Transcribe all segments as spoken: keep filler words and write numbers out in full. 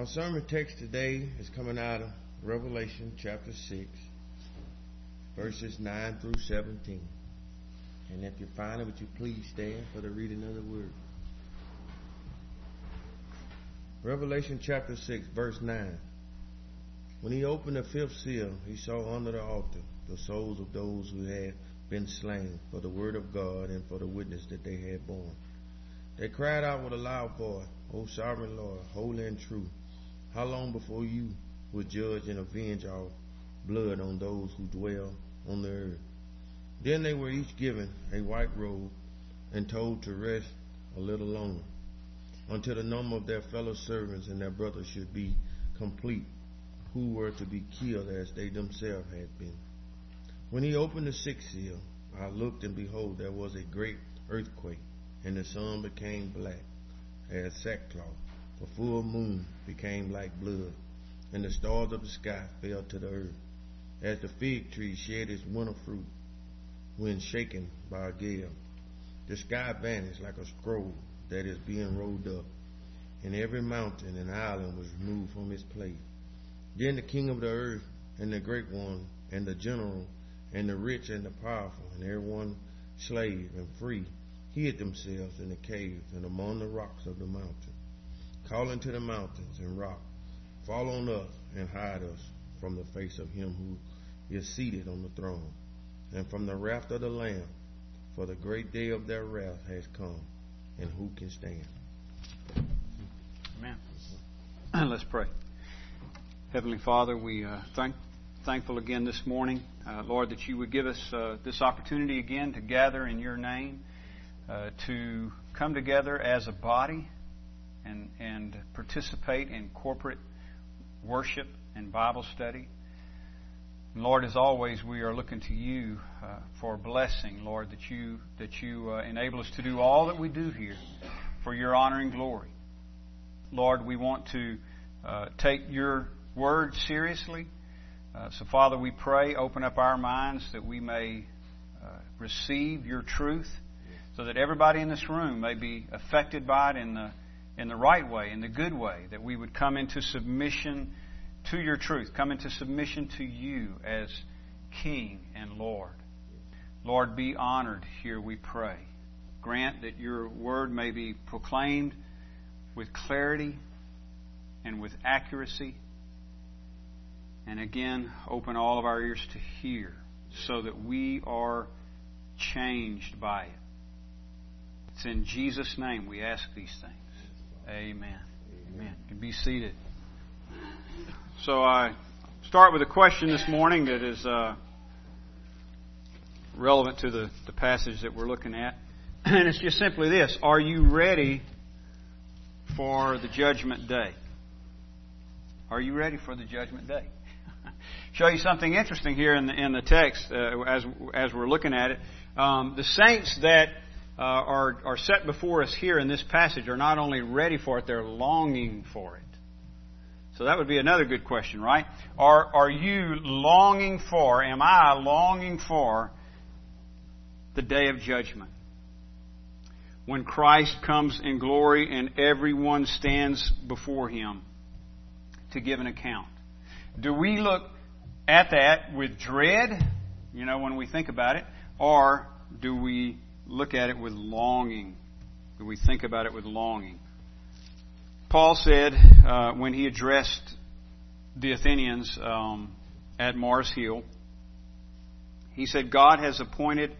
Our sermon text today is coming out of Revelation chapter six, verses nine through seventeen. And if you find it, would you please stand for the reading of the word? Revelation chapter six, verse nine. When he opened the fifth seal, he saw under the altar the souls of those who had been slain for the word of God and for the witness that they had borne. They cried out with a loud voice, O sovereign Lord, holy and true, how long before you will judge and avenge our blood on those who dwell on the earth? Then they were each given a white robe and told to rest a little longer, until the number of their fellow servants and their brothers should be complete, who were to be killed as they themselves had been. When he opened the sixth seal, I looked, and behold, there was a great earthquake, and the sun became black as sackcloth. The full moon became like blood, and the stars of the sky fell to the earth, as the fig tree shed its winter fruit when shaken by a gale. The sky vanished like a scroll that is being rolled up, and every mountain and island was removed from its place. Then the king of the earth, and the great one, and the general, and the rich, and the powerful, and everyone slave and free, hid themselves in the caves and among the rocks of the mountain, calling to the mountains and rock, fall on us and hide us from the face of him who is seated on the throne, and from the wrath of the Lamb, for the great day of their wrath has come, and who can stand? Amen. Let's pray. Heavenly Father, we uh, thank thankful again this morning, uh, Lord, that you would give us uh, this opportunity again to gather in your name, uh, to come together as a body and, and participate in corporate worship and Bible study. And Lord, as always, we are looking to you uh, for a blessing, Lord, that you, that you uh, enable us to do all that we do here for your honor and glory. Lord, we want to uh, take your word seriously. Uh, so, Father, we pray, open up our minds that we may uh, receive your truth, so that everybody in this room may be affected by it in the in the right way, in the good way, that we would come into submission to your truth, come into submission to you as King and Lord. Lord, be honored here, we pray. Grant that your word may be proclaimed with clarity and with accuracy. And again, open all of our ears to hear, so that we are changed by it. It's in Jesus' name we ask these things. Amen. Amen. You can be seated. So I start with a question this morning that is uh, relevant to the, the passage that we're looking at. And it's just simply this. Are you ready for the judgment day? Are you ready for the judgment day? Show you something interesting here in the, in the text uh, as as we're looking at it. Um, the saints that uh, are are set before us here in this passage are not only ready for it, they're longing for it. So that would be another good question, right? Are are you longing for, am I longing for the day of judgment, when Christ comes in glory and everyone stands before him to give an account? Do we look at that with dread, you know, when we think about it, or do we look at it with longing? Do we think about it with longing? Paul said uh, when he addressed the Athenians um, at Mars Hill, he said, God has appointed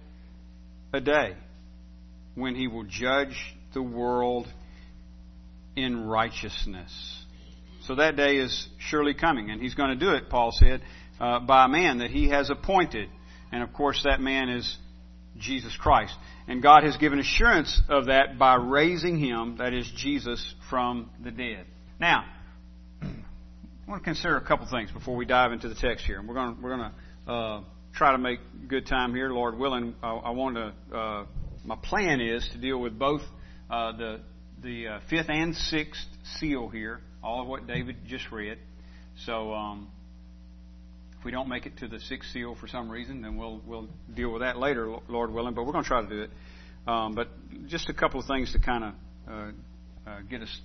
a day when he will judge the world in righteousness. So that day is surely coming, and he's going to do it, Paul said, uh, by a man that he has appointed. And, of course, that man is Jesus Christ. And God has given assurance of that by raising him, that is Jesus, from the dead. Now, I want to consider a couple things before we dive into the text here. And we're going to, we're going to uh, try to make good time here, Lord willing. I, I want to. Uh, my plan is to deal with both uh, the the uh, fifth and sixth seal here. All of what David just read. So um, if we don't make it to the sixth seal for some reason, then we'll we'll deal with that later, Lord willing. But we're going to try to do it. Um, but just a couple of things to kind of uh, uh, get us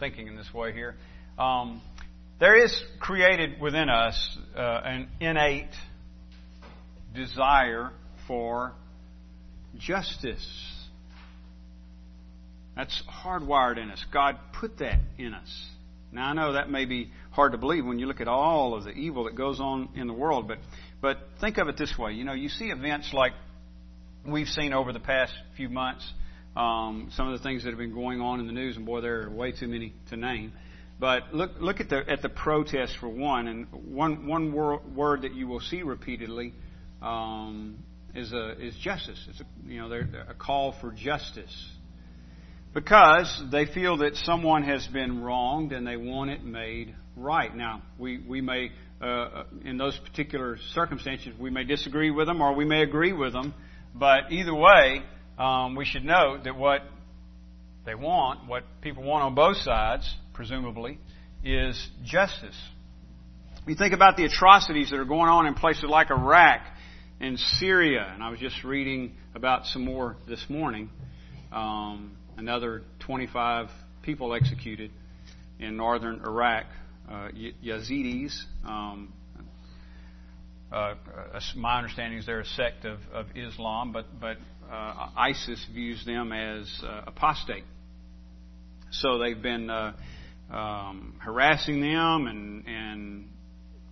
thinking in this way here. Um, there is created within us uh, an innate desire for justice. That's hardwired in us. God put that in us. Now, I know that may be hard to believe when you look at all of the evil that goes on in the world, but but think of it this way. You know, you see events like we've seen over the past few months, um, some of the things that have been going on in the news, and boy, there are way too many to name. But look look at the at the protests for one, and one one wor- word that you will see repeatedly um, is a is justice. It's a, you know, they're, they're a call for justice. Because they feel that someone has been wronged and they want it made right. Now, we, we may, uh, in those particular circumstances, we may disagree with them or we may agree with them. But either way, um, we should note that what they want, what people want on both sides, presumably, is justice. You think about the atrocities that are going on in places like Iraq and Syria. And I was just reading about some more this morning. Um... Another twenty-five people executed in northern Iraq, uh, Yazidis. Um, uh, my understanding is they're a sect of, of Islam, but, but uh, ISIS views them as uh, apostate. So they've been uh, um, harassing them and, and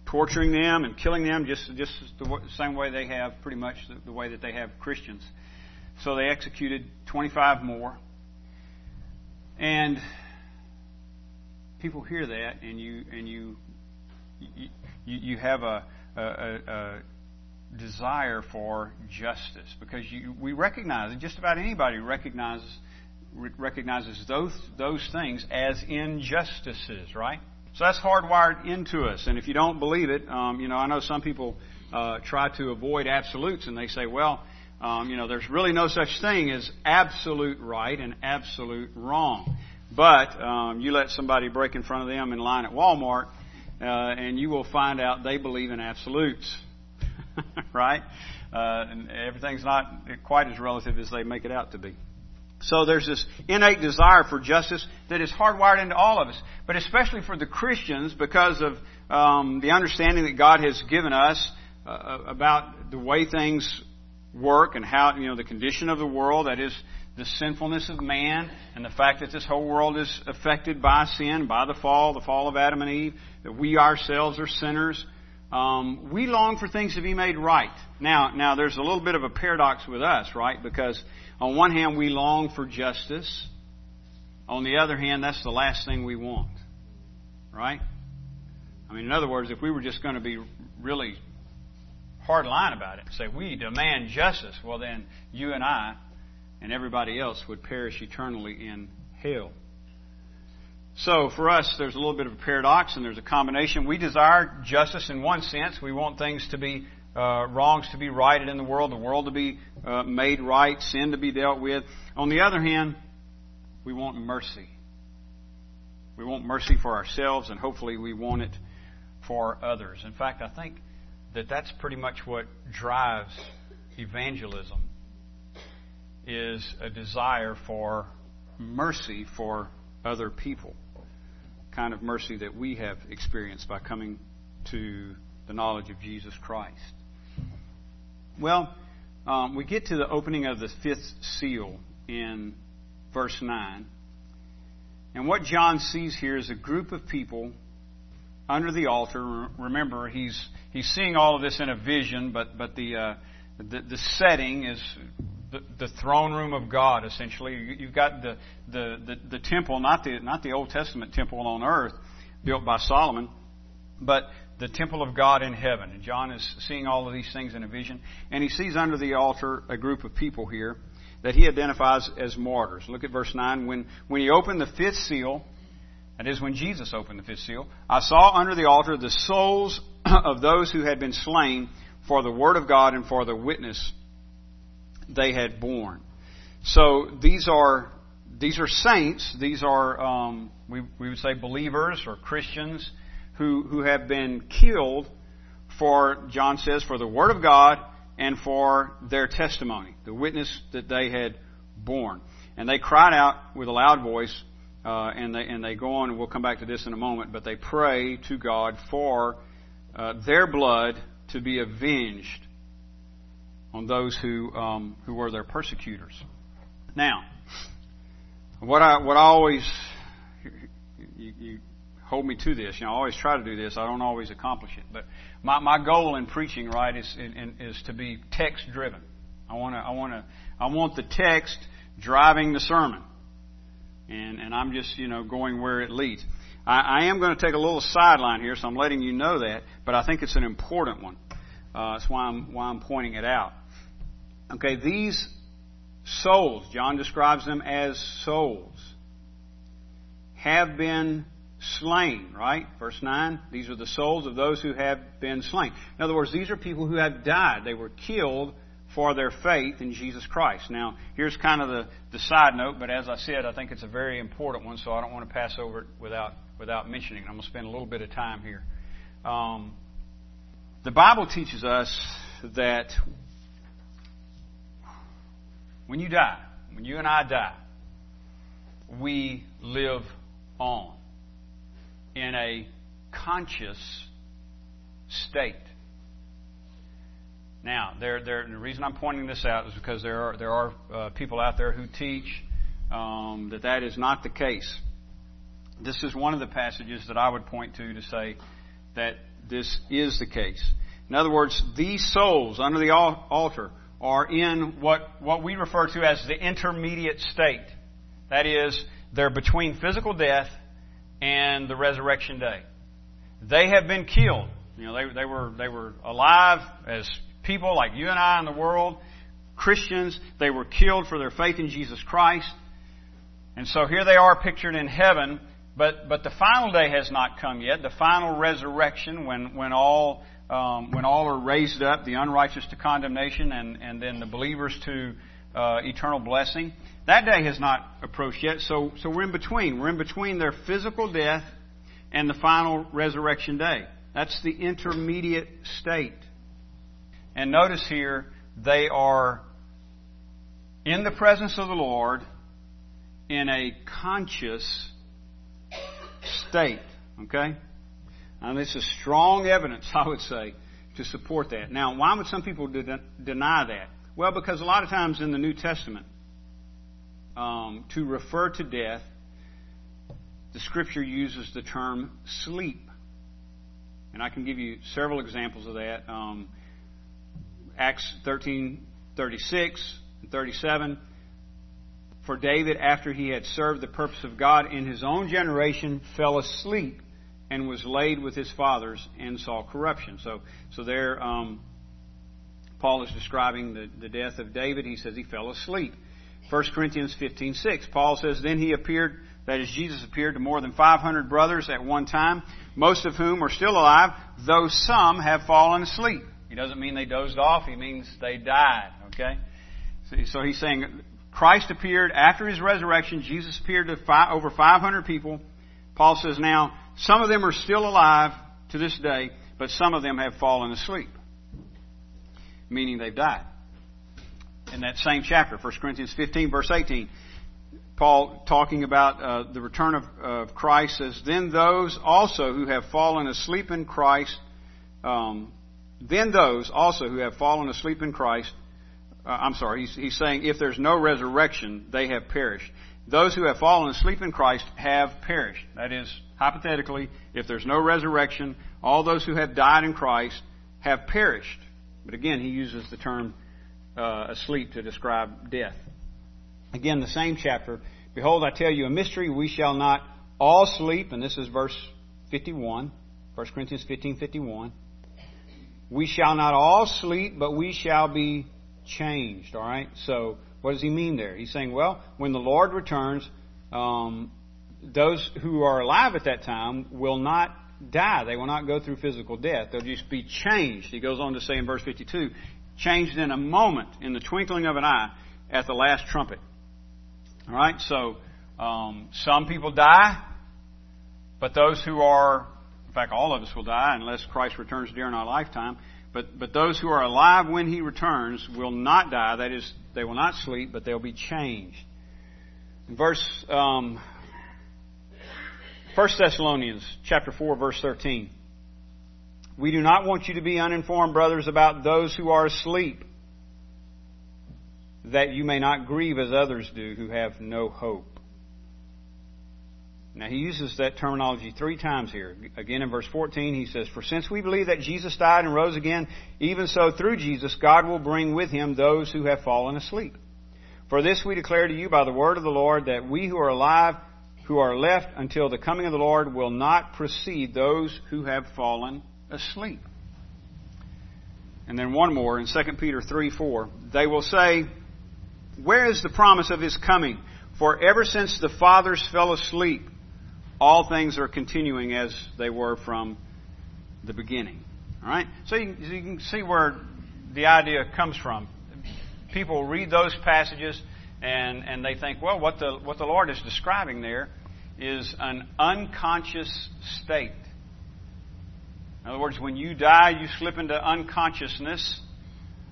torturing them and killing them just, just the same way they have, pretty much the, the way that they have Christians. So they executed twenty-five more. And people hear that, and you and you you, you have a, a, a desire for justice because you, we recognize it. Just about anybody recognizes recognizes those those things as injustices, right? So that's hardwired into us. And if you don't believe it, um, you know, I know some people uh, try to avoid absolutes, and they say, well. Um, you know, there's really no such thing as absolute right and absolute wrong. But um, you let somebody break in front of them in line at Walmart, uh, and you will find out they believe in absolutes, right? Uh, and everything's not quite as relative as they make it out to be. So there's this innate desire for justice that is hardwired into all of us, but especially for the Christians because of um, the understanding that God has given us uh, about the way things work and how, you know, the condition of the world, that is the sinfulness of man and the fact that this whole world is affected by sin, by the fall, the fall of Adam and Eve, that we ourselves are sinners. Um, we long for things to be made right. Now, now there's a little bit of a paradox with us, right? Because on one hand, we long for justice. On the other hand, that's the last thing we want, right? I mean, in other words, if we were just going to be really hard line about it. Say, we demand justice. Well, then you and I and everybody else would perish eternally in hell. So for us, there's a little bit of a paradox and there's a combination. We desire justice in one sense. We want things to be, uh, wrongs to be righted in the world, the world to be uh, made right, sin to be dealt with. On the other hand, we want mercy. We want mercy for ourselves and hopefully we want it for others. In fact, I think that that's pretty much what drives evangelism is a desire for mercy for other people, kind of mercy that we have experienced by coming to the knowledge of Jesus Christ. Well, um, we get to the opening of the fifth seal in verse nine. And what John sees here is a group of people under the altar. Remember, he's he's seeing all of this in a vision, but but the uh, the, the setting is the, the throne room of God. Essentially, you've got the, the the the temple, not the not the Old Testament temple on earth built by Solomon, but the temple of God in heaven. And John is seeing all of these things in a vision, and he sees under the altar a group of people here that he identifies as martyrs. Look at verse nine. When when he opened the fifth seal. That is when Jesus opened the fifth seal. I saw under the altar the souls of those who had been slain for the word of God and for the witness they had borne. So these are these are saints. These are um, we we would say believers or Christians who who have been killed for, John says, for the word of God and for their testimony, the witness that they had borne. And they cried out with a loud voice. uh, and they and they go on, and we'll come back to this in a moment, but they pray to God for uh, their blood to be avenged on those who um, who were their persecutors. Now, what I what I always you, you hold me to this. You know, I always try to do this. I don't always accomplish it, but my, my goal in preaching, right, is in, is to be text driven. I want to I want to I want the text driving the sermon, and and I'm just you know going where it leads. I, I am going to take a little sideline here, so I'm letting you know that, but I think it's an important one. Uh, that's why I'm why I'm pointing it out. Okay, these souls, John describes them as souls, have been slain, right? Verse nine, these are the souls of those who have been slain. In other words, these are people who have died. They were killed for their faith in Jesus Christ. Now, here's kind of the, the side note, but as I said, I think it's a very important one, so I don't want to pass over it without, without mentioning it. I'm going to spend a little bit of time here. Um, the Bible teaches us that when you die, when you and I die, we live on in a conscious state. Now, there, there, the reason I'm pointing this out is because there are there are uh, people out there who teach um, that that is not the case. This is one of the passages that I would point to to say that this is the case. In other words, these souls under the altar are in what, what we refer to as the intermediate state. That is, they're between physical death and the resurrection day. They have been killed. You know, they, they were they were alive as people like you and I in the world, Christians. They were killed for their faith in Jesus Christ. And so here they are pictured in heaven, but but the final day has not come yet. The final resurrection, when when all um, when all are raised up, the unrighteous to condemnation, and, and then the believers to uh, eternal blessing. That day has not approached yet. So so we're in between. We're in between their physical death and the final resurrection day. That's the intermediate state. And notice here, they are in the presence of the Lord in a conscious state. Okay? And this is strong evidence, I would say, to support that. Now, why would some people de- deny that? Well, because a lot of times in the New Testament, um, to refer to death, the Scripture uses the term sleep. And I can give you several examples of that. Um, Acts thirteen thirty-six and thirty-seven. For David, after he had served the purpose of God in his own generation, fell asleep and was laid with his fathers and saw corruption. So, so there, um, Paul is describing the, the death of David. He says he fell asleep. First Corinthians fifteen six. Paul says, then he appeared, that is, Jesus appeared to more than five hundred brothers at one time, most of whom are still alive, though some have fallen asleep. He doesn't mean they dozed off. He means they died, okay? So he's saying Christ appeared after his resurrection. Jesus appeared to five, over five hundred people. Paul says now, some of them are still alive to this day, but some of them have fallen asleep, meaning they've died. In that same chapter, First Corinthians fifteen, verse eighteen, Paul, talking about uh, the return of, of Christ, says, then those also who have fallen asleep in Christ, um, then those also who have fallen asleep in Christ, uh, I'm sorry, he's, he's saying, if there's no resurrection, they have perished. Those who have fallen asleep in Christ have perished. That is, hypothetically, if there's no resurrection, all those who have died in Christ have perished. But again, he uses the term uh, asleep to describe death. Again, the same chapter. Behold, I tell you a mystery. We shall not all sleep. And this is verse fifty-one, First Corinthians fifteen fifty-one. We shall not all sleep, but we shall be changed. All right. So what does he mean there? He's saying, well, when the Lord returns, um, those who are alive at that time will not die. They will not go through physical death. They'll just be changed. He goes on to say in verse fifty-two, changed in a moment, in the twinkling of an eye, at the last trumpet. All right, so um, some people die, but those who are, in fact, all of us will die unless Christ returns during our lifetime. But but those who are alive when He returns will not die. That is, they will not sleep, but they'll be changed. In verse um, First Thessalonians chapter four, verse thirteen. We do not want you to be uninformed, brothers, about those who are asleep, that you may not grieve as others do who have no hope. Now, he uses that terminology three times here. Again, in verse fourteen, he says, for since we believe that Jesus died and rose again, even so through Jesus, God will bring with him those who have fallen asleep. For this we declare to you by the word of the Lord, that we who are alive, who are left until the coming of the Lord, will not precede those who have fallen asleep. And then one more in Second Peter three four. They will say, where is the promise of his coming? For ever since the fathers fell asleep, all things are continuing as they were from the beginning. All right? So you can see where the idea comes from. People read those passages and, and they think, well, what the, what the Lord is describing there is an unconscious state. In other words, when you die, you slip into unconsciousness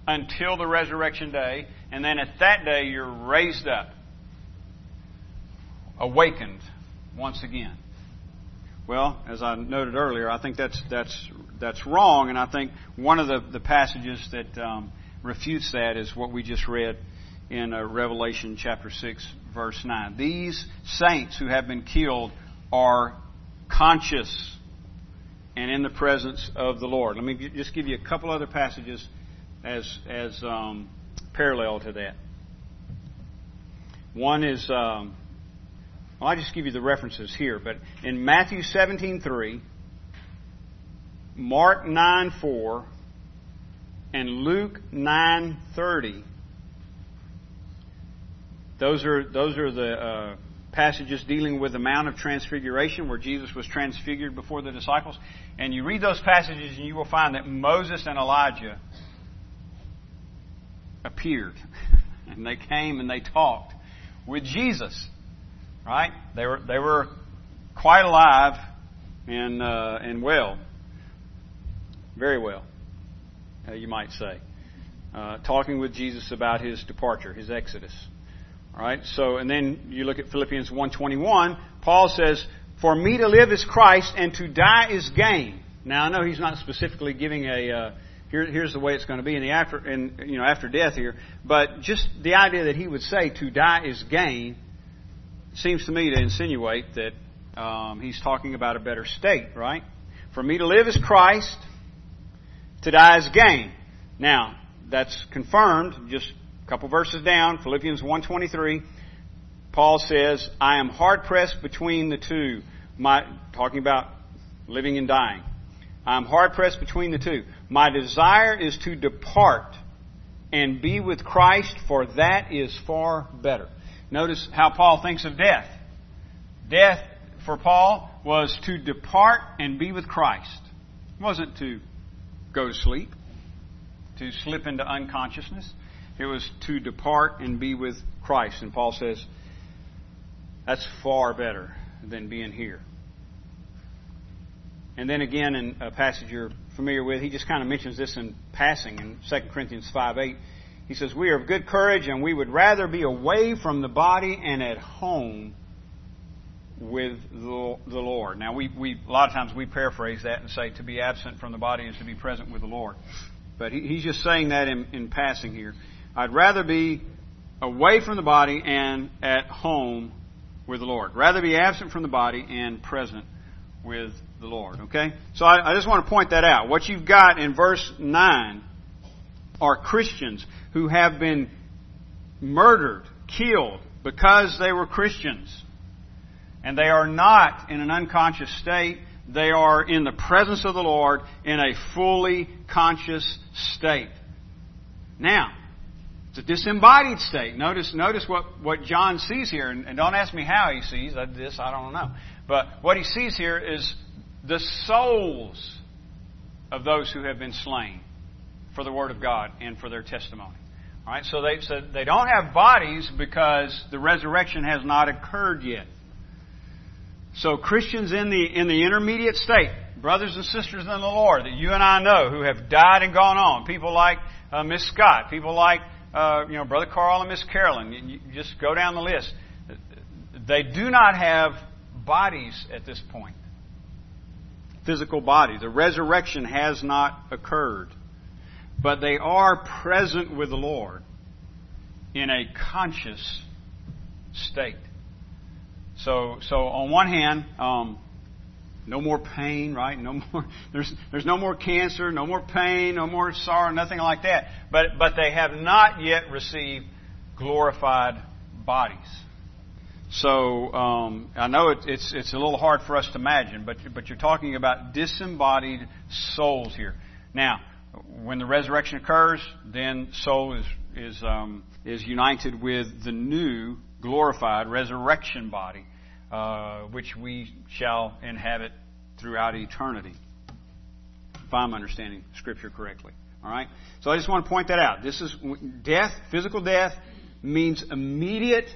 until the resurrection day, and then at that day you're raised up, awakened once again. Well, as I noted earlier, I think that's that's that's wrong, and I think one of the, the passages that um, refutes that is what we just read in uh, Revelation chapter six, verse nine. These saints who have been killed are conscious and in the presence of the Lord. Let me g- just give you a couple other passages as as um, parallel to that. One is. Um, Well, I'll just give you the references here. But in Matthew seventeen three, Mark nine four, and Luke nine thirty, those are those are the uh, passages dealing with the Mount of Transfiguration, where Jesus was transfigured before the disciples. And you read those passages, and you will find that Moses and Elijah appeared, and they came and they talked with Jesus. Right? They were they were quite alive and uh, and well, very well, uh, you might say, uh, talking with Jesus about his departure, his exodus. All right. So, and then you look at Philippians one twenty-one. Paul says, "For me to live is Christ, and to die is gain." Now, I know he's not specifically giving a uh, here. Here's the way it's going to be in the after, and you know, after death here. But just the idea that he would say, "To die is gain," seems to me to insinuate that um, he's talking about a better state, right? For me to live is Christ, to die is gain. Now, that's confirmed just a couple verses down, Philippians one twenty-three. Paul says, I am hard-pressed between the two. My, talking about living and dying. I am hard-pressed between the two. My desire is to depart and be with Christ, for that is far better. Notice how Paul thinks of death. Death, for Paul, was to depart and be with Christ. It wasn't to go to sleep, to slip into unconsciousness. It was to depart and be with Christ. And Paul says, that's far better than being here. And then again, in a passage you're familiar with, he just kind of mentions this in passing in Second Corinthians five eight. He says, we are of good courage, and we would rather be away from the body and at home with the Lord. Now, we, we a lot of times we paraphrase that and say, to be absent from the body is to be present with the Lord. But he, he's just saying that in, in passing here. I'd rather be away from the body and at home with the Lord. Rather be absent from the body and present with the Lord. Okay? So I, I just want to point that out. What you've got in verse nine are Christians who have been murdered, killed, because they were Christians. And they are not in an unconscious state. They are in the presence of the Lord in a fully conscious state. Now, it's a disembodied state. Notice notice what, what John sees here. And, and don't ask me how he sees this. I don't know. But what he sees here is the souls of those who have been slain for the Word of God and for their testimony. All right, so they so they don't have bodies because the resurrection has not occurred yet. So Christians in the in the intermediate state, brothers and sisters in the Lord that you and I know who have died and gone on, people like uh, Miss Scott, people like uh, you know Brother Carl and Miss Carolyn. You, you just go down the list. They do not have bodies at this point. Physical body. The resurrection has not occurred. But they are present with the Lord in a conscious state. So, so on one hand, um, no more pain, right? No more. There's, there's no more cancer, no more pain, no more sorrow, nothing like that. But, but they have not yet received glorified bodies. So, um, I know it, it's, it's a little hard for us to imagine, but, but you're talking about disembodied souls here. Now, when the resurrection occurs, then soul is is um, is united with the new glorified resurrection body, uh, which we shall inhabit throughout eternity, if I'm understanding Scripture correctly. All right. So I just want to point that out. This is death. Physical death means immediate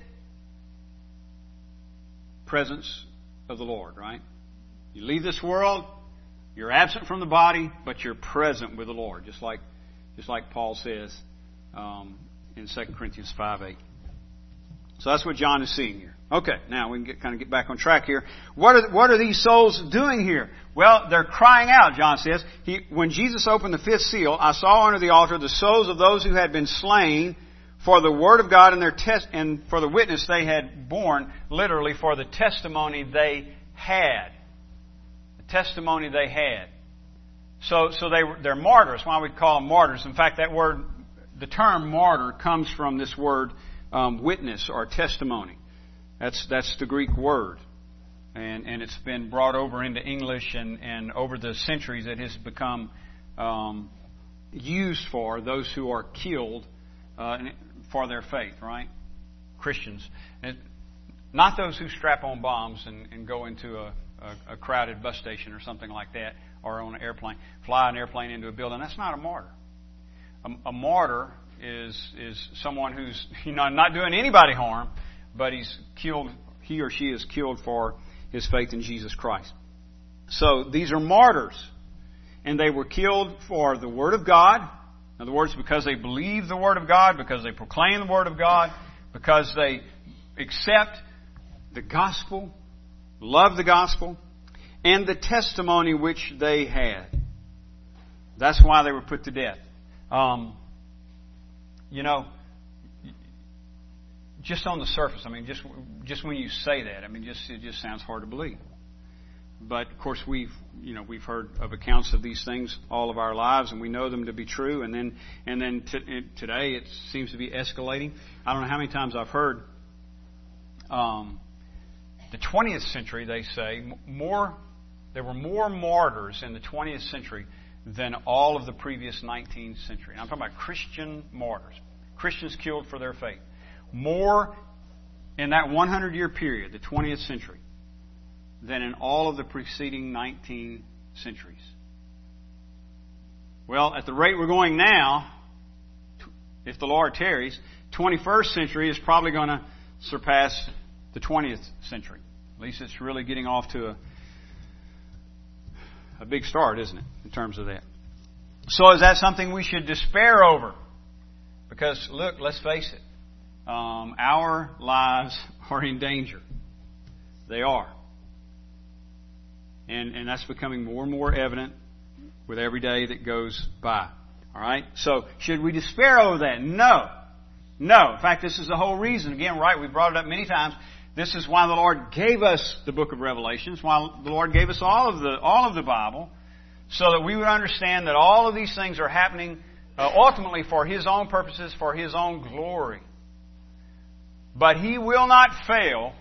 presence of the Lord. Right. You leave this world. You're absent from the body, but you're present with the Lord, just like just like Paul says um, in Second Corinthians five eight. So that's what John is seeing here. Okay, now we can get, kind of get back on track here. What are what are these souls doing here? Well, they're crying out. John says, he, when Jesus opened the fifth seal, I saw under the altar the souls of those who had been slain for the word of God and their test and for the witness they had borne, literally for the testimony they had. Testimony they had. So so they were, they're martyrs. Why we call them martyrs? In fact, that word, the term martyr, comes from this word um, witness or testimony. That's that's the Greek word, and and it's been brought over into English, and, and over the centuries it has become um, used for those who are killed uh, for their faith. Right, Christians, and it, not those who strap on bombs and, and go into a a crowded bus station or something like that, or on an airplane, fly an airplane into a building. That's not a martyr. A, a martyr is is someone who's you know not doing anybody harm, but he's killed. He or she is killed for his faith in Jesus Christ. So these are martyrs, and they were killed for the Word of God. In other words, because they believe the Word of God, because they proclaim the Word of God, because they accept the gospel. Love the gospel, and the testimony which they had. That's why they were put to death. Um, you know, just on the surface, I mean, just just when you say that, I mean, just it just sounds hard to believe. But of course, we've you know we've heard of accounts of these things all of our lives, and we know them to be true. And then and then t- today it seems to be escalating. I don't know how many times I've heard. Um, The twentieth century, they say, more there were more martyrs in the twentieth century than all of the previous nineteenth century. And I'm talking about Christian martyrs, Christians killed for their faith. More in that hundred-year period, the twentieth century, than in all of the preceding nineteen centuries. Well, at the rate we're going now, if the Lord tarries, twenty-first century is probably going to surpass the twentieth century. At least it's really getting off to a, a big start, isn't it, in terms of that? So is that something we should despair over? Because, look, let's face it, um, our lives are in danger. They are. And, and that's becoming more and more evident with every day that goes by. All right? So should we despair over that? No. No. In fact, this is the whole reason. Again, right, we brought it up many times. This is why the Lord gave us the book of Revelation. It's why the Lord gave us all of the all of the Bible, so that we would understand that all of these things are happening uh, ultimately for His own purposes, for His own glory. But He will not fail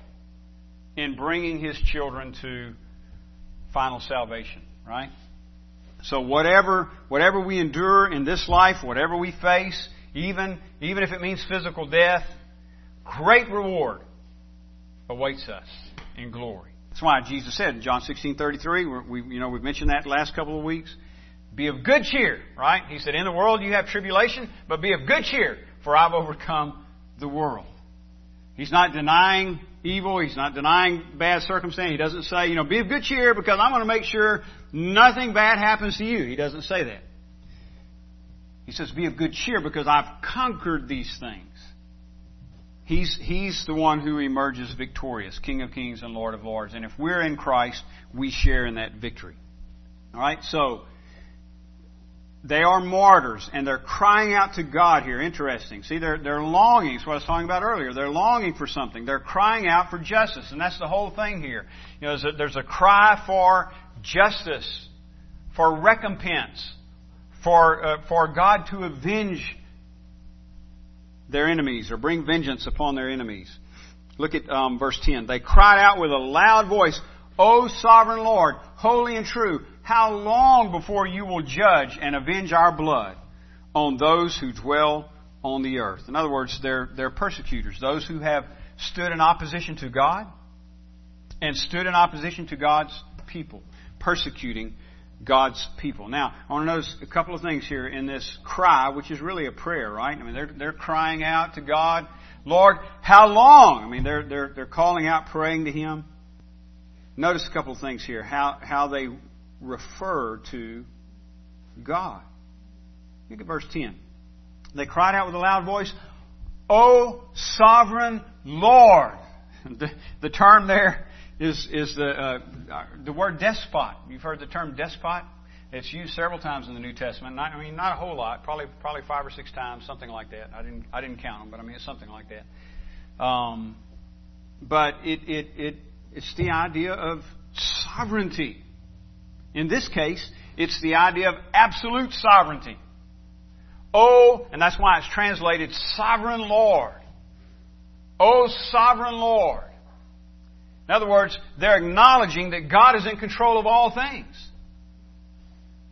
in bringing His children to final salvation, right? So whatever whatever we endure in this life, whatever we face, even even if it means physical death, great reward awaits us in glory. That's why Jesus said in John sixteen thirty-three, we you know we've mentioned that the last couple of weeks, be of good cheer, right? He said, in the world you have tribulation, but be of good cheer, for I've overcome the world. He's not denying evil, he's not denying bad circumstance. He doesn't say, you know, be of good cheer because I'm going to make sure nothing bad happens to you. He doesn't say that. He says, be of good cheer because I've conquered these things. He's, he's the one who emerges victorious, King of Kings and Lord of Lords. And if we're in Christ, we share in that victory. All right, so they are martyrs, and they're crying out to God here. Interesting. See, they're, they're longing. It's what I was talking about earlier. They're longing for something. They're crying out for justice, and that's the whole thing here. You know, there's a, there's a cry for justice, for recompense, for uh, for God to avenge their enemies, or bring vengeance upon their enemies. Look at um, verse ten. They cried out with a loud voice, "O sovereign Lord, holy and true, how long before you will judge and avenge our blood on those who dwell on the earth?" In other words, they're, they're persecutors, those who have stood in opposition to God and stood in opposition to God's people, persecuting God's people. Now, I want to notice a couple of things here in this cry, which is really a prayer, right? I mean, they're they're crying out to God, "Lord, how long?" I mean, they're they're they're calling out, praying to Him. Notice a couple of things here, how how they refer to God. Look at verse ten. They cried out with a loud voice, "O sovereign Lord." The, the term there is is the uh, the word despot. You've heard the term despot? It's used several times in the New Testament. Not, I mean, not a whole lot. Probably probably five or six times, something like that. I didn't I didn't count them, but I mean it's something like that. Um, but it it it it's the idea of sovereignty. In this case, it's the idea of absolute sovereignty. Oh, and that's why it's translated sovereign Lord. Oh, sovereign Lord. In other words, they're acknowledging that God is in control of all things.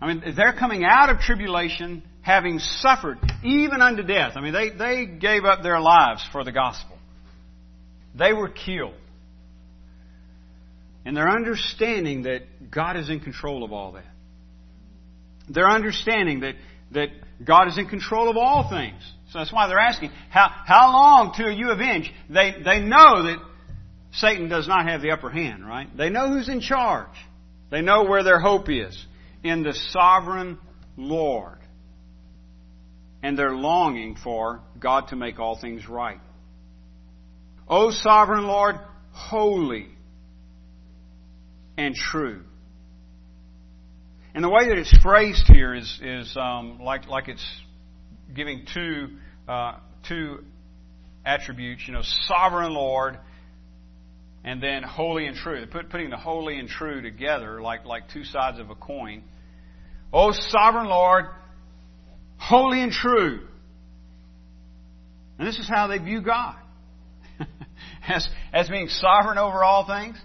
I mean, they're coming out of tribulation having suffered, even unto death. I mean, they, they gave up their lives for the gospel. They were killed. And they're understanding that God is in control of all that. They're understanding that, that God is in control of all things. So that's why they're asking, how, how long till you avenge? They, they know that Satan does not have the upper hand, right? They know who's in charge. They know where their hope is, in the sovereign Lord. And they're longing for God to make all things right. O sovereign Lord, holy and true. And the way that it's phrased here is is um, like like it's giving two uh, two attributes, you know, sovereign Lord, and then holy and true. They're put, putting the holy and true together, like like two sides of a coin. O sovereign Lord, holy and true. And this is how they view God, as as being sovereign over all things,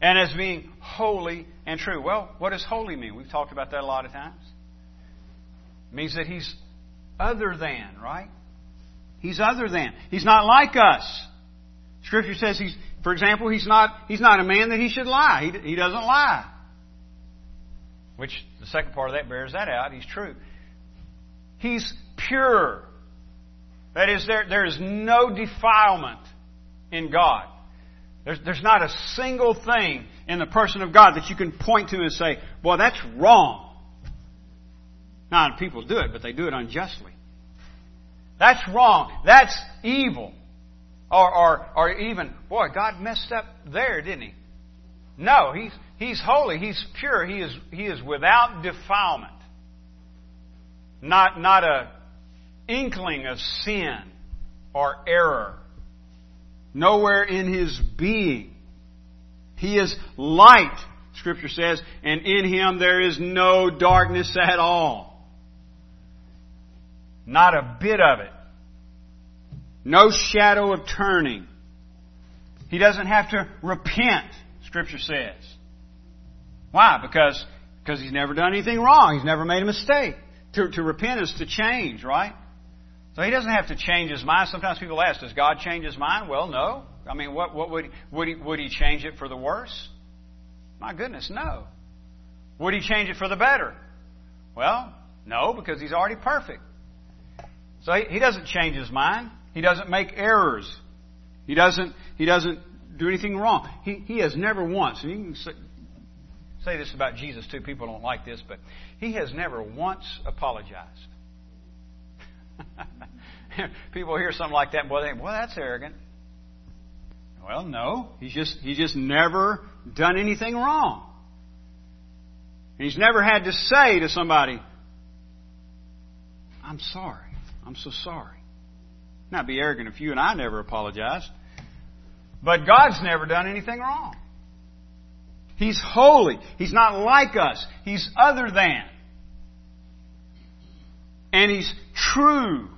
and as being holy and true. Well, what does holy mean? We've talked about that a lot of times. It means that He's other than, right? He's other than. He's not like us. Scripture says, He's, for example, He's not He's not a man that He should lie. He, he doesn't lie. Which, the second part of that bears that out. He's true. He's pure. That is, there, there is no defilement in God. There's, there's not a single thing in the person of God that you can point to and say, "Boy, that's wrong." Now, people do it, but they do it unjustly. That's wrong. That's evil. Or, or, or even, boy, God messed up there, didn't He? No, He's He's holy. He's pure. He is He is without defilement. Not not a inkling of sin or error. Nowhere in His being. He is light, Scripture says, and in Him there is no darkness at all. Not a bit of it. No shadow of turning. He doesn't have to repent, Scripture says. Why? Because, because He's never done anything wrong. He's never made a mistake. To, to repent is to change, right? So He doesn't have to change His mind. Sometimes people ask, "Does God change His mind?" Well, no. I mean, what, what would would he would he change it for the worse? My goodness, no. Would He change it for the better? Well, no, because He's already perfect. So he, he doesn't change His mind. He doesn't make errors. He doesn't he doesn't do anything wrong. He he has never once, and you can say, say this about Jesus too. People don't like this, but He has never once apologized. People hear something like that, boy, they think, well, that's arrogant. Well, no. He's just he's just never done anything wrong. He's never had to say to somebody, I'm sorry. I'm so sorry. Not be arrogant if you and I never apologized. But God's never done anything wrong. He's holy. He's not like us. He's other than. And He's true.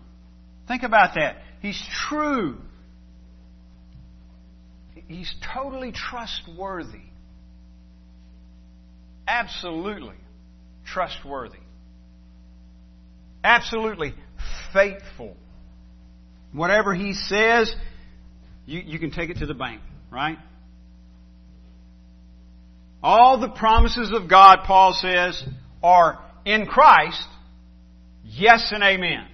Think about that. He's true. He's totally trustworthy. Absolutely trustworthy. Absolutely faithful. Whatever He says, you, you can take it to the bank, right? All the promises of God, Paul says, are in Christ, yes and amen.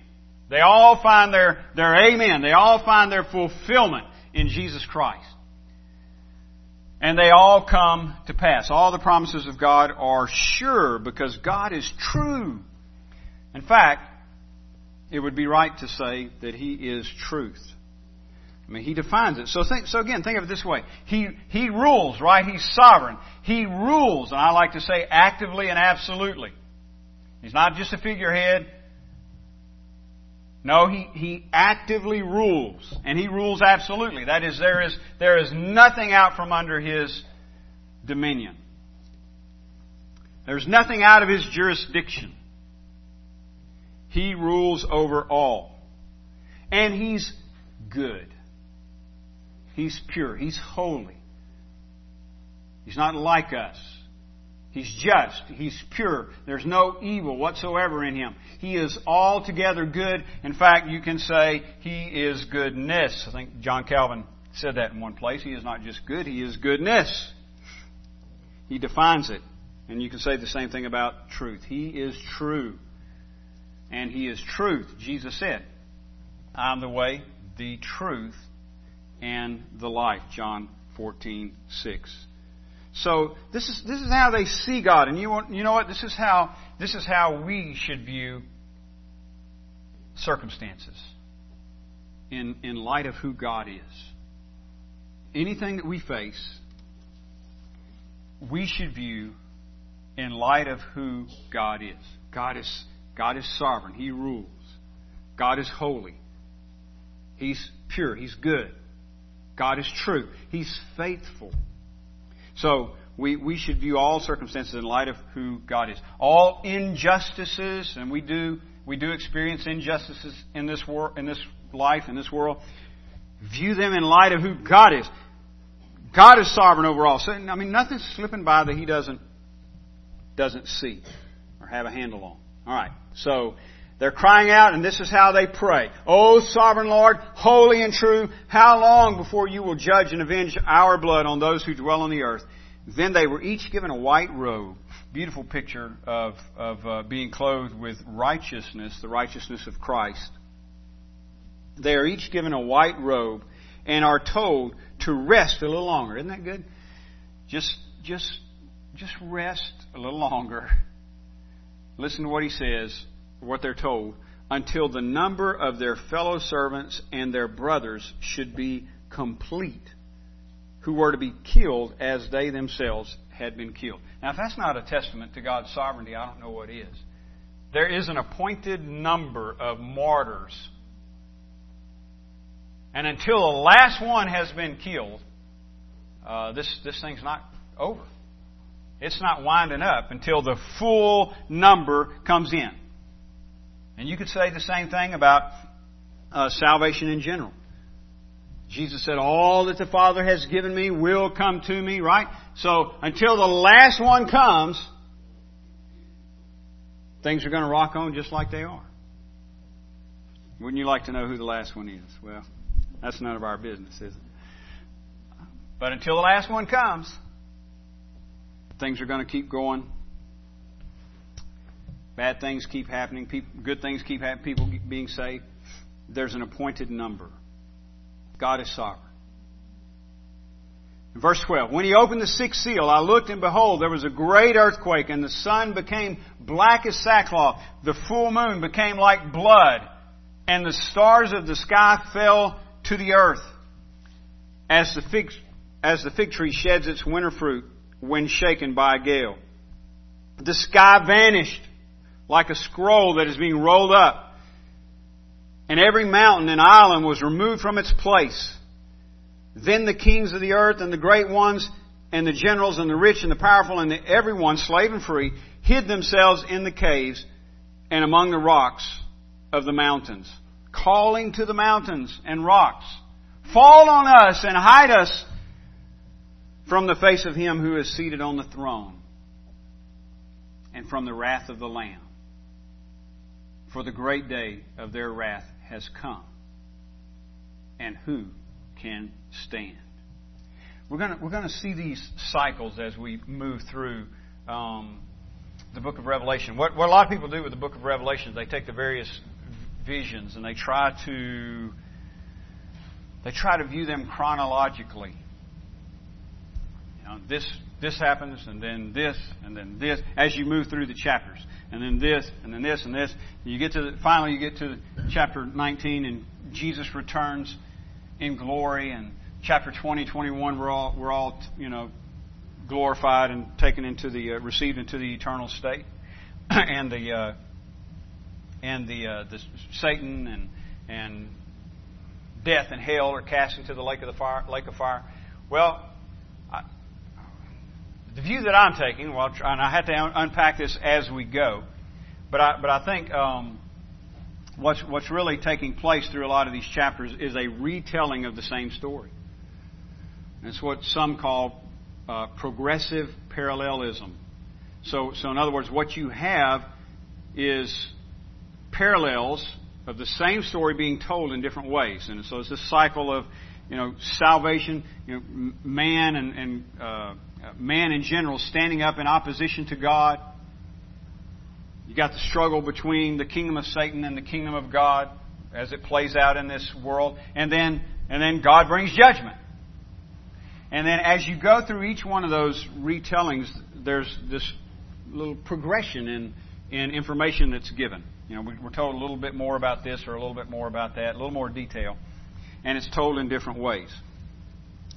They all find their, their amen. They all find their fulfillment in Jesus Christ. And they all come to pass. All the promises of God are sure because God is true. In fact, it would be right to say that He is truth. I mean, He defines it. So think, so again, think of it this way. He, he rules, right? He's sovereign. He rules, and I like to say actively and absolutely. He's not just a figurehead. No, he, he actively rules, and He rules absolutely. That is, there is, there is nothing out from under His dominion. There's nothing out of His jurisdiction. He rules over all. And He's good. He's pure. He's holy. He's not like us. He's just. He's pure. There's no evil whatsoever in Him. He is altogether good. In fact, you can say He is goodness. I think John Calvin said that in one place. He is not just good. He is goodness. He defines it. And you can say the same thing about truth. He is true. And He is truth. Jesus said, I'm the way, the truth, and the life. John fourteen six. So this is this is how they see God, and you want, you know what? This is how this is how we should view circumstances in in light of who God is. Anything that we face, we should view in light of who God is. God is God is sovereign. He rules. God is holy. He's pure. He's good. God is true. He's faithful. So we, we should view all circumstances in light of who God is. All injustices, and we do we do experience injustices in this wor- in this life, in this world. View them in light of who God is. God is sovereign over all. So I mean, nothing's slipping by that He doesn't doesn't see or have a handle on. All right. So they're crying out, and this is how they pray. O sovereign Lord, holy and true, how long before you will judge and avenge our blood on those who dwell on the earth? Then they were each given a white robe. Beautiful picture of, of uh, being clothed with righteousness, the righteousness of Christ. They are each given a white robe and are told to rest a little longer. Isn't that good? Just, just, just rest a little longer. Listen to what He says. What they're told, until the number of their fellow servants and their brothers should be complete, who were to be killed as they themselves had been killed. Now, if that's not a testament to God's sovereignty, I don't know what is. There is an appointed number of martyrs. And until the last one has been killed, uh, this, this thing's not over. It's not winding up until the full number comes in. And you could say the same thing about uh, salvation in general. Jesus said, all that the Father has given me will come to me, right? So until the last one comes, things are going to rock on just like they are. Wouldn't you like to know who the last one is? Well, that's none of our business, is it? But until the last one comes, things are going to keep going. Bad things keep happening. People, good things keep happening. People being saved. There's an appointed number. God is sovereign. In verse twelve, when He opened the sixth seal, I looked and behold, there was a great earthquake, and the sun became black as sackcloth. The full moon became like blood, and the stars of the sky fell to the earth as the fig, as the fig tree sheds its winter fruit when shaken by a gale. The sky vanished like a scroll that is being rolled up, and every mountain and island was removed from its place. Then the kings of the earth and the great ones and the generals and the rich and the powerful and the everyone, slave and free, hid themselves in the caves and among the rocks of the mountains, calling to the mountains and rocks, fall on us and hide us from the face of Him who is seated on the throne and from the wrath of the Lamb. For the great day of their wrath has come, and who can stand? We're going to, we're going to see these cycles as we move through um, the book of Revelation. What, what a lot of people do with the book of Revelation is they take the various visions and they try to they try to view them chronologically. You know, this this happens, and then this, and then this, as you move through the chapters, and then this, and then this, and this. And you get to the, finally you get to chapter nineteen, and Jesus returns in glory, and chapter twenty, twenty-one, we're all we're all you know glorified and taken into the uh, received into the eternal state, and the uh, and the uh, the Satan and and death and hell are cast into the lake of the fire lake of fire. Well, I, the view that I'm taking, well, and I have to un- unpack this as we go, but I but I think um, what's what's really taking place through a lot of these chapters is a retelling of the same story. That's what some call uh, progressive parallelism. So, so in other words, what you have is parallels of the same story being told in different ways. And so it's this cycle of, you know, salvation, you know, man and, and uh, man in general standing up in opposition to God. You got the struggle between the kingdom of Satan and the kingdom of God as it plays out in this world, and then and then God brings judgment. And then as you go through each one of those retellings, there's this little progression in, in information that's given. You know, we're told a little bit more about this or a little bit more about that, a little more detail. And it's told in different ways.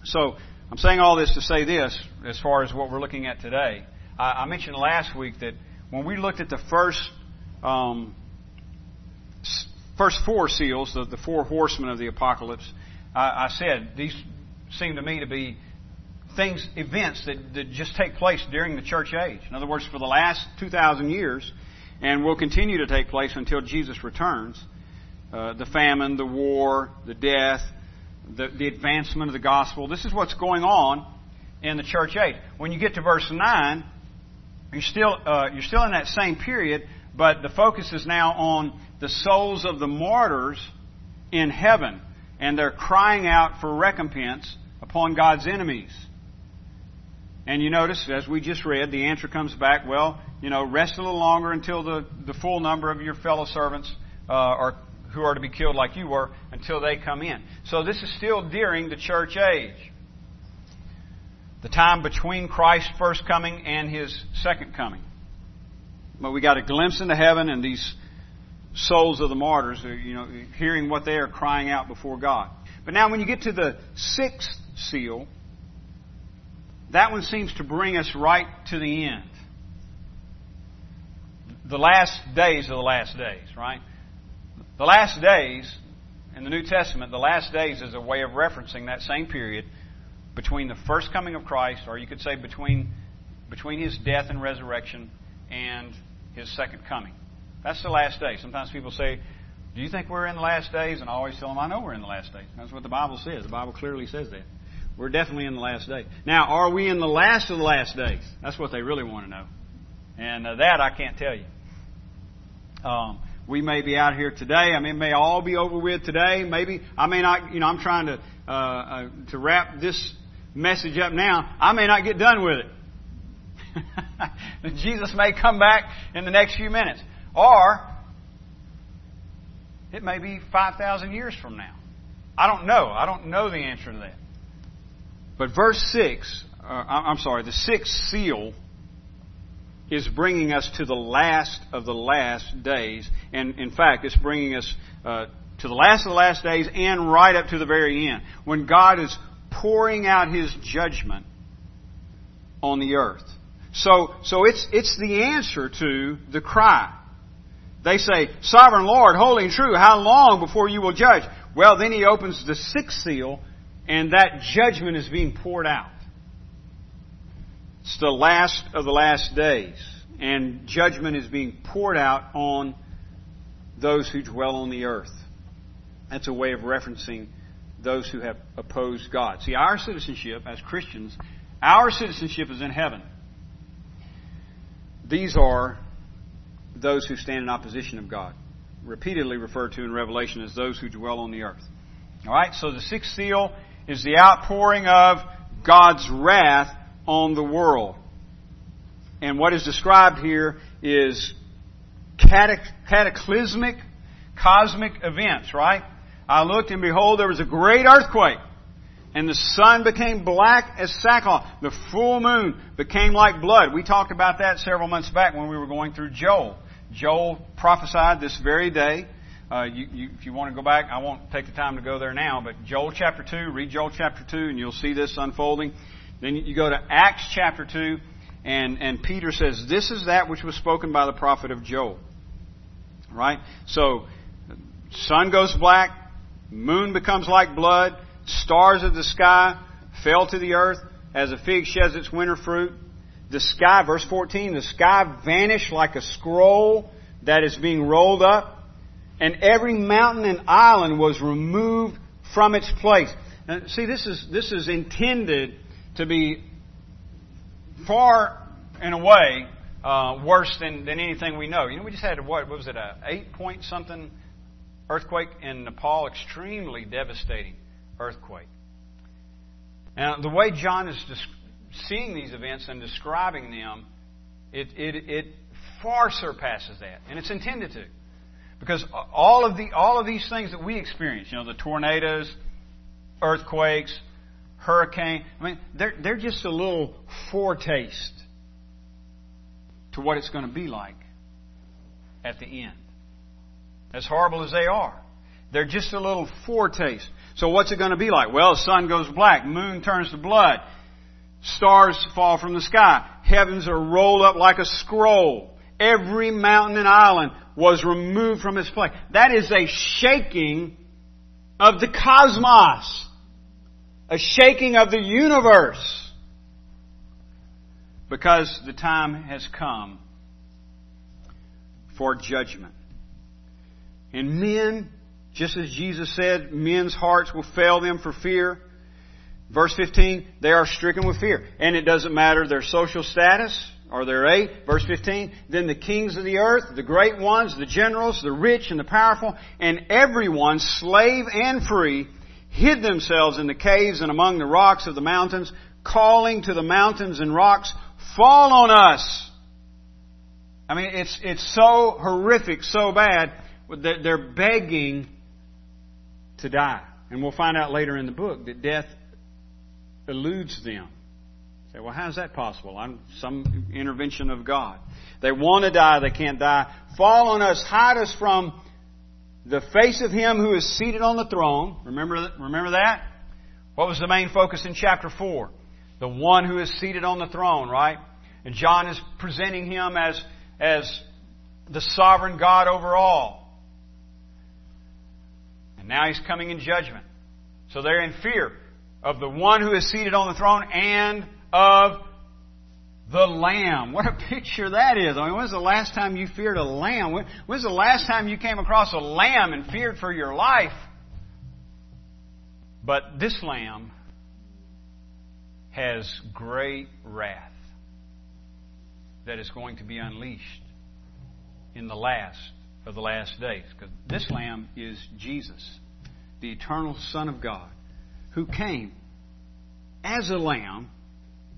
So I'm saying all this to say this as far as what we're looking at today. I, I mentioned last week that when we looked at the first um, first four seals, the, the four horsemen of the apocalypse, I, I said these seem to me to be things, events that, that just take place during the church age. In other words, for the last two thousand years, and will continue to take place until Jesus returns, uh, the famine, the war, the death, the, the advancement of the gospel. This is what's going on in the church age. When you get to verse nine, you're still uh, you're still in that same period, but the focus is now on the souls of the martyrs in heaven, and they're crying out for recompense upon God's enemies. And you notice, as we just read, the answer comes back, well, you know, rest a little longer until the, the full number of your fellow servants uh, are, who are to be killed like you were, until they come in. So this is still during the church age, the time between Christ's first coming and His second coming. But we got a glimpse into heaven, and these souls of the martyrs are, you know, hearing what they are crying out before God. But now when you get to the sixth seal, that one seems to bring us right to the end. The last days are the last days, right? The last days, in the New Testament, the last days is a way of referencing that same period between the first coming of Christ, or you could say between between His death and resurrection and His second coming. That's the last day. Sometimes people say, do you think we're in the last days? And I always tell them, I know we're in the last days. That's what the Bible says. The Bible clearly says that. We're definitely in the last days. Now, are we in the last of the last days? That's what they really want to know. And uh, that I can't tell you. Um, we may be out here today. I mean, it may all be over with today. Maybe I may not. You know, I'm trying to uh, uh, to wrap this message up now. I may not get done with it. Jesus may come back in the next few minutes, or it may be five thousand years from now. I don't know. I don't know the answer to that. But verse six, uh, I'm sorry, the sixth seal is bringing us to the last of the last days. And in fact, it's bringing us uh, to the last of the last days and right up to the very end, when God is pouring out His judgment on the earth. So, so it's, it's the answer to the cry. They say, Sovereign Lord, holy and true, how long before you will judge? Well, then He opens the sixth seal, and that judgment is being poured out. It's the last of the last days, and judgment is being poured out on those who dwell on the earth. That's a way of referencing those who have opposed God. See, our citizenship as Christians, our citizenship is in heaven. These are those who stand in opposition of God, repeatedly referred to in Revelation as those who dwell on the earth. All right, so the sixth seal is the outpouring of God's wrath on the world. And what is described here is cataclysmic, cosmic events, right? I looked and behold, there was a great earthquake, and the sun became black as sackcloth. The full moon became like blood. We talked about that several months back when we were going through Joel. Joel prophesied this very day. Uh, you, you, if you want to go back, I won't take the time to go there now, but Joel chapter two, read Joel chapter two, and you'll see this unfolding. Then you go to Acts chapter two, and, and Peter says, this is that which was spoken by the prophet of Joel. Right? So, sun goes black, moon becomes like blood, stars of the sky fell to the earth as a fig sheds its winter fruit. The sky, verse fourteen, the sky vanished like a scroll that is being rolled up, and every mountain and island was removed from its place. Now, see, this is this is intended to be far and away uh, worse than, than anything we know. You know, we just had what, what was it, a eight point something earthquake in Nepal, extremely devastating earthquake. Now, the way John is des- seeing these events and describing them, it, it it far surpasses that, and it's intended to, because all of the all of these things that we experience, you know, the tornadoes, earthquakes, hurricane, I mean, they're they're just a little foretaste to what it's going to be like at the end. As horrible as they are, they're just a little foretaste. So what's it going to be like? Well, the sun goes black, moon turns to blood, stars fall from the sky, heavens are rolled up like a scroll, every mountain and island was removed from its place. That is a shaking of the cosmos, a shaking of the universe, because the time has come for judgment. And men, just as Jesus said, men's hearts will fail them for fear. Verse fifteen, they are stricken with fear. And it doesn't matter their social status or their age. Verse fifteen, then the kings of the earth, the great ones, the generals, the rich and the powerful, and everyone, slave and free, hid themselves in the caves and among the rocks of the mountains, calling to the mountains and rocks, fall on us. I mean, it's it's so horrific, so bad, that they're begging to die. And we'll find out later in the book that death eludes them. You say, well, how is that possible? I'm some intervention of God. They want to die, they can't die. Fall on us, hide us from the face of Him who is seated on the throne. Remember, remember that? What was the main focus in chapter four? The one who is seated on the throne, right? And John is presenting Him as, as the sovereign God over all. And now He's coming in judgment. So they're in fear of the one who is seated on the throne and of the Lamb. What a picture that is. I mean, when's the last time you feared a lamb? When, when's the last time you came across a lamb and feared for your life? But this Lamb has great wrath that is going to be unleashed in the last of the last days. Because this Lamb is Jesus, the eternal Son of God, who came as a lamb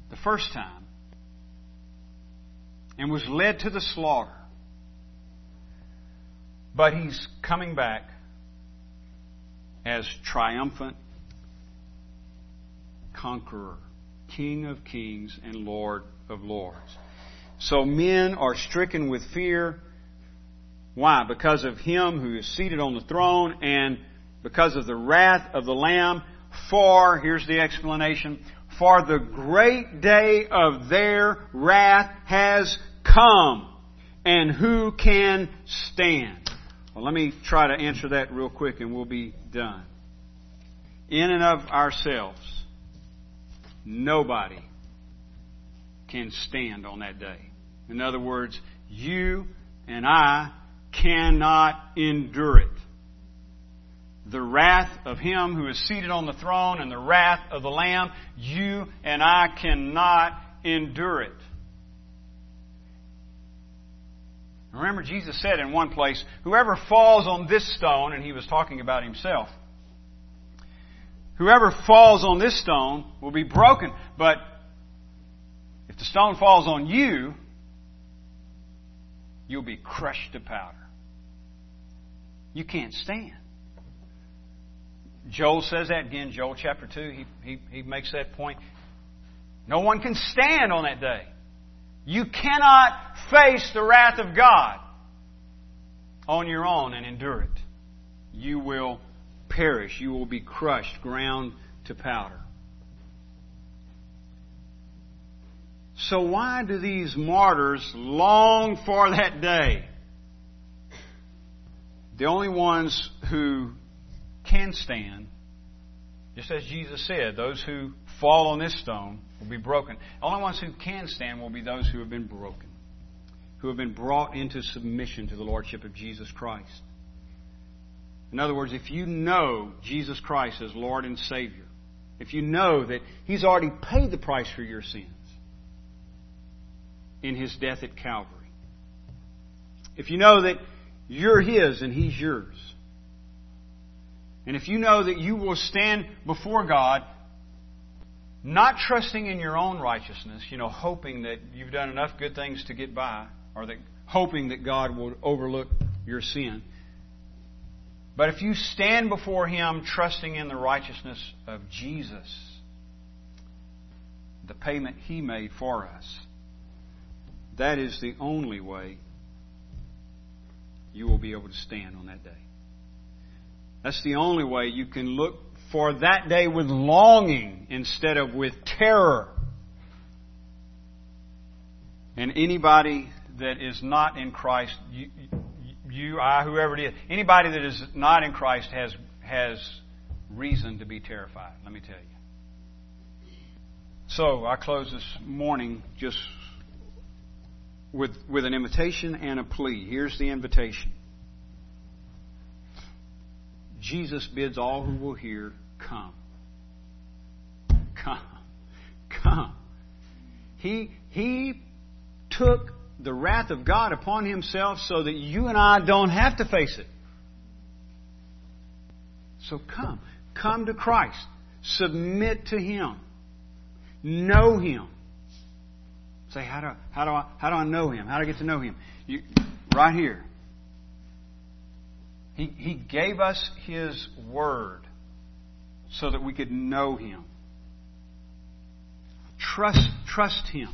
the first time and was led to the slaughter. But He's coming back as triumphant conqueror, King of kings and Lord of lords. So men are stricken with fear. Why? Because of Him who is seated on the throne and because of the wrath of the Lamb. For, here's the explanation, for the great day of their wrath has come. And who can stand? Well, let me try to answer that real quick and we'll be done. In and of ourselves, nobody can stand on that day. In other words, you and I cannot endure it. The wrath of Him who is seated on the throne and the wrath of the Lamb, you and I cannot endure it. Remember, Jesus said in one place, whoever falls on this stone, and He was talking about Himself, whoever falls on this stone will be broken. But if the stone falls on you, you'll be crushed to powder. You can't stand. Joel says that again, Joel chapter two. He, he, he makes that point. No one can stand on that day. You cannot face the wrath of God on your own and endure it. You will perish. You will be crushed, ground to powder. So why do these martyrs long for that day? The only ones who can stand, just as Jesus said, those who fall on this stone will be broken. The only ones who can stand will be those who have been broken, who have been brought into submission to the Lordship of Jesus Christ. In other words, if you know Jesus Christ as Lord and Savior, if you know that He's already paid the price for your sins in His death at Calvary, if you know that you're His and He's yours, and if you know that you will stand before God, not trusting in your own righteousness, you know, hoping that you've done enough good things to get by, or that hoping that God will overlook your sin. But if you stand before Him trusting in the righteousness of Jesus, the payment He made for us, that is the only way you will be able to stand on that day. That's the only way you can look for that day with longing instead of with terror. And anybody that is not in Christ, you, you, I, whoever it is, anybody that is not in Christ has has reason to be terrified, let me tell you. So I close this morning just with, with an invitation and a plea. Here's the invitation. Jesus bids all who will hear, come. Come. Come. He, he took the wrath of God upon Himself so that you and I don't have to face it. So come. Come to Christ. Submit to Him. Know Him. Say, how do, how do, I, how do I know Him? How do I get to know Him? You, right here. He, he gave us His Word so that we could know Him. Trust, trust Him.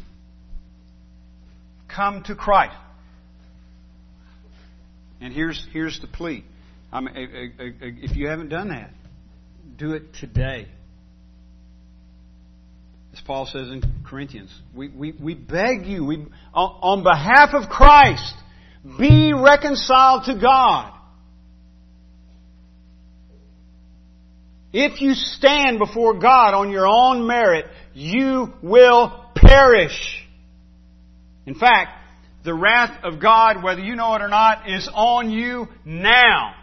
Come to Christ. And here's, here's the plea. I mean, if you haven't done that, do it today. As Paul says in Corinthians, we, we, we beg you, we, on behalf of Christ, be reconciled to God. If you stand before God on your own merit, you will perish. In fact, the wrath of God, whether you know it or not, is on you now.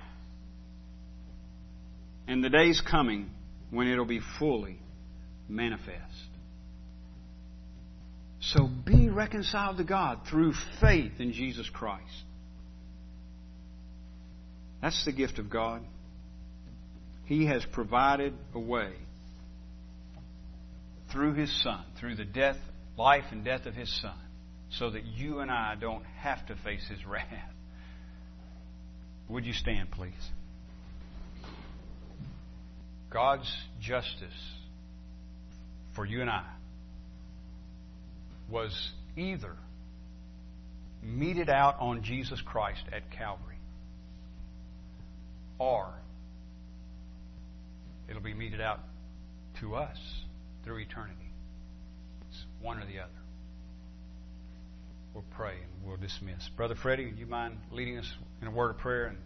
And the day's coming when it'll be fully manifest. So be reconciled to God through faith in Jesus Christ. That's the gift of God. He has provided a way through His Son, through the death, life and death of His Son, so that you and I don't have to face His wrath. Would you stand, please? God's justice for you and I was either meted out on Jesus Christ at Calvary. Or it'll be meted out to us through eternity. It's one or the other. We'll pray and we'll dismiss. Brother Freddie, would you mind leading us in a word of prayer? And